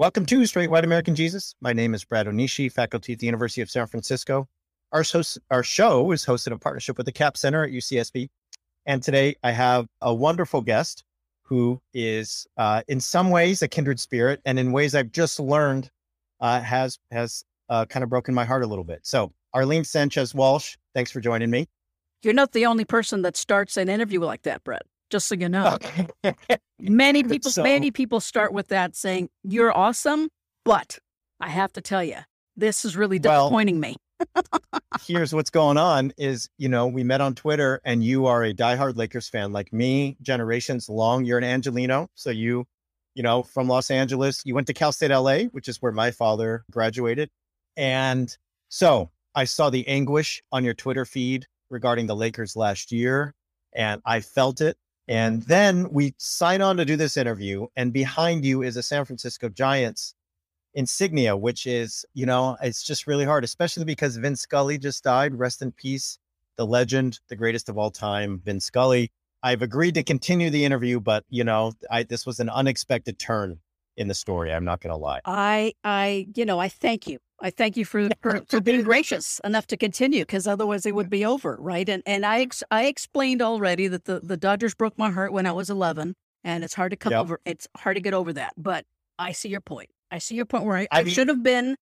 Welcome to Straight White American Jesus. My name is Brad Onishi, faculty at the University of San Francisco. Our show is hosted in partnership with the CAP Center at UCSB. And today I have a wonderful guest who is in some ways a kindred spirit, and in ways I've just learned has kind of broken my heart a little bit. So Arlene Sanchez-Walsh, thanks for joining me. You're not the only person that starts an interview like that, Brett, just so you know. Okay. Many people start with that, saying, "You're awesome, but I have to tell you, this is really disappointing me." Here's what's going on is, you know, we met on Twitter and you are a diehard Lakers fan like me, generations long. You're an Angelino. So you know, from Los Angeles, you went to Cal State LA, which is where my father graduated. And so I saw the anguish on your Twitter feed regarding the Lakers last year, and I felt it. And then we sign on to do this interview, and behind you is a San Francisco Giants insignia, which is, you know, it's just really hard, especially because Vince Scully just died. Rest in peace, the legend, the greatest of all time, Vince Scully. I've agreed to continue the interview, but, you know, this was an unexpected turn in the story. I'm not going to lie. I thank you. I thank you for being gracious enough to continue, because otherwise it would be over, right? And I explained already that the Dodgers broke my heart when I was 11, and it's hard to come over. It's hard to get over that, but I see your point. I see your point where I should have been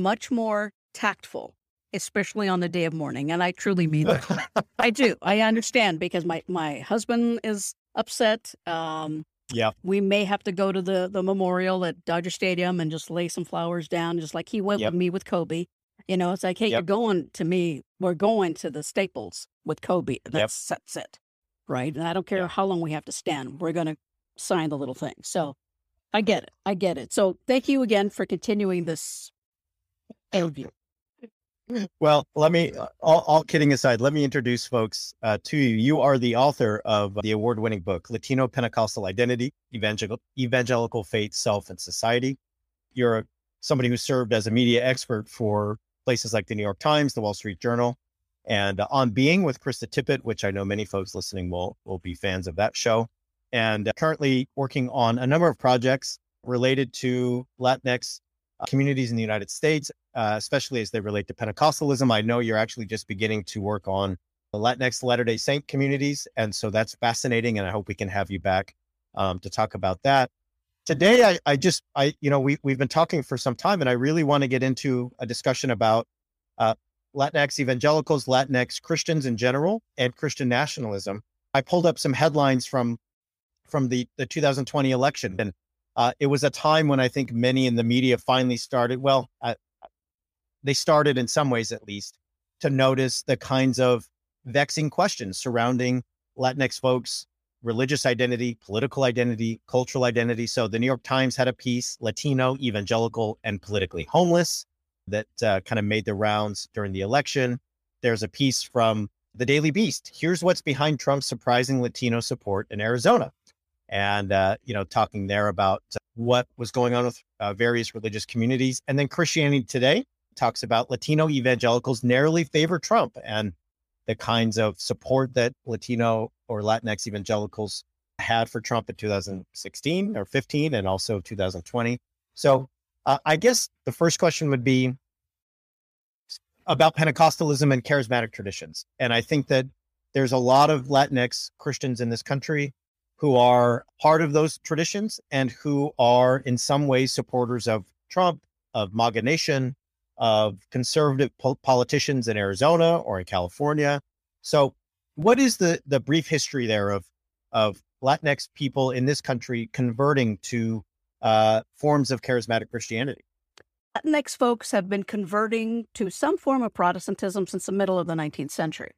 much more tactful, especially on the day of mourning. And I truly mean that. I do. I understand, because my husband is upset. We may have to go to the memorial at Dodger Stadium and just lay some flowers down, just like he went with me with Kobe. You know, it's like, hey, we're going to the Staples with Kobe. That's it. Right. And I don't care how long we have to stand. We're going to sign the little thing. So I get it. So thank you again for continuing this interview. Well, let me, all kidding aside, let me introduce folks to you. You are the author of the award-winning book, Latino Pentecostal Identity, Evangelical Faith, Self, and Society. You're somebody who served as a media expert for places like the New York Times, the Wall Street Journal, and On Being with Krista Tippett, which I know many folks listening will be fans of that show. And currently working on a number of projects related to Latinx communities in the United States, especially as they relate to Pentecostalism. I know you're actually just beginning to work on the Latinx Latter-day Saint communities. And so that's fascinating. And I hope we can have you back to talk about that. Today, we've been talking for some time, and I really want to get into a discussion about Latinx evangelicals, Latinx Christians in general, and Christian nationalism. I pulled up some headlines from the 2020 election. And it was a time when I think many in the media finally started, they started in some ways at least, to notice the kinds of vexing questions surrounding Latinx folks, religious identity, political identity, cultural identity. So the New York Times had a piece, Latino, Evangelical, and Politically Homeless, that kind of made the rounds during the election. There's a piece from the Daily Beast. Here's what's behind Trump's surprising Latino support in Arizona. And, talking there about what was going on with various religious communities. And then Christianity Today talks about Latino evangelicals narrowly favor Trump and the kinds of support that Latino or Latinx evangelicals had for Trump in 2016 or 15 and also 2020. So I guess the first question would be about Pentecostalism and charismatic traditions. And I think that there's a lot of Latinx Christians in this country who are part of those traditions and who are in some ways supporters of Trump, of MAGA Nation, of conservative politicians in Arizona or in California. So what is the brief history there of Latinx people in this country converting to forms of charismatic Christianity? Latinx folks have been converting to some form of Protestantism since the middle of the 19th century,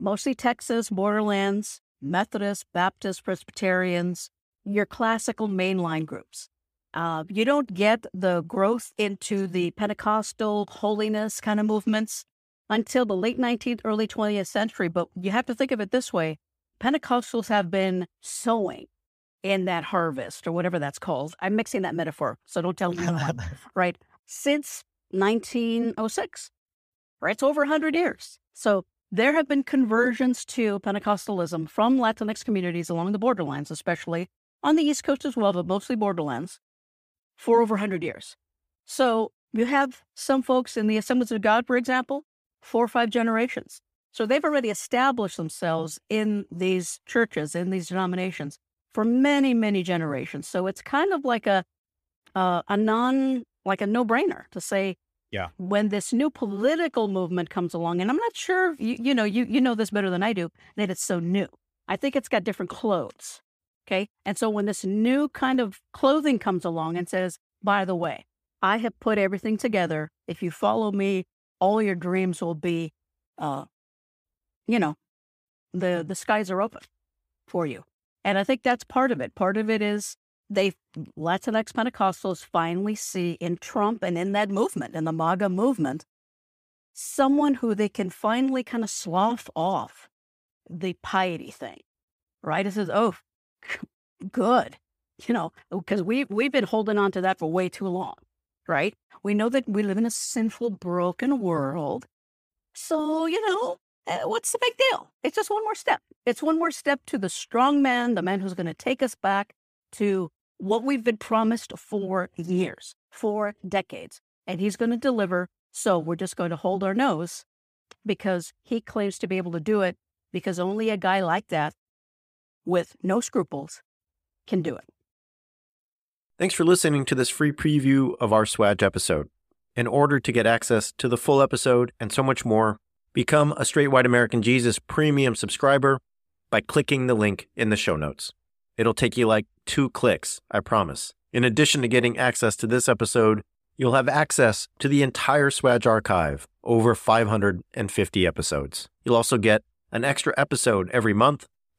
mostly Texas, borderlands, Methodists, Baptists, Presbyterians, your classical mainline groups. You don't get the growth into the Pentecostal holiness kind of movements until the late 19th, early 20th century. But you have to think of it this way. Pentecostals have been sowing in that harvest or whatever that's called. I'm mixing that metaphor, so don't tell me that, right? Since 1906, right? It's over 100 years. So there have been conversions to Pentecostalism from Latinx communities along the borderlands, especially on the East Coast as well, but mostly borderlands, for over 100 years. So you have some folks in the Assemblies of God, for example, 4 or 5 generations. So they've already established themselves in these churches, in these denominations, for many, many generations. So it's kind of like a no-brainer to say, yeah, when this new political movement comes along, and I'm not sure, you know this better than I do, that it's so new. I think it's got different clothes, okay? And so when this new kind of clothing comes along and says, by the way, I have put everything together. If you follow me, all your dreams will be, the skies are open for you. And I think that's part of it. Part of it is Latinx Pentecostals finally see in Trump and in that movement, in the MAGA movement, someone who they can finally kind of slough off the piety thing, right? It says, oh, good, because we've been holding on to that for way too long, right? We know that we live in a sinful, broken world. So, what's the big deal? It's just one more step. It's one more step to the strong man, the man who's going to take us back to what we've been promised for years, for decades. And he's going to deliver. So we're just going to hold our nose because he claims to be able to do it, because only a guy like that with no scruples can do it. Thanks for listening to this free preview of our Swag episode. In order to get access to the full episode and so much more, become a Straight White American Jesus premium subscriber by clicking the link in the show notes. It'll take you like 2 clicks, I promise. In addition to getting access to this episode, you'll have access to the entire Swag archive, over 550 episodes. You'll also get an extra episode every month,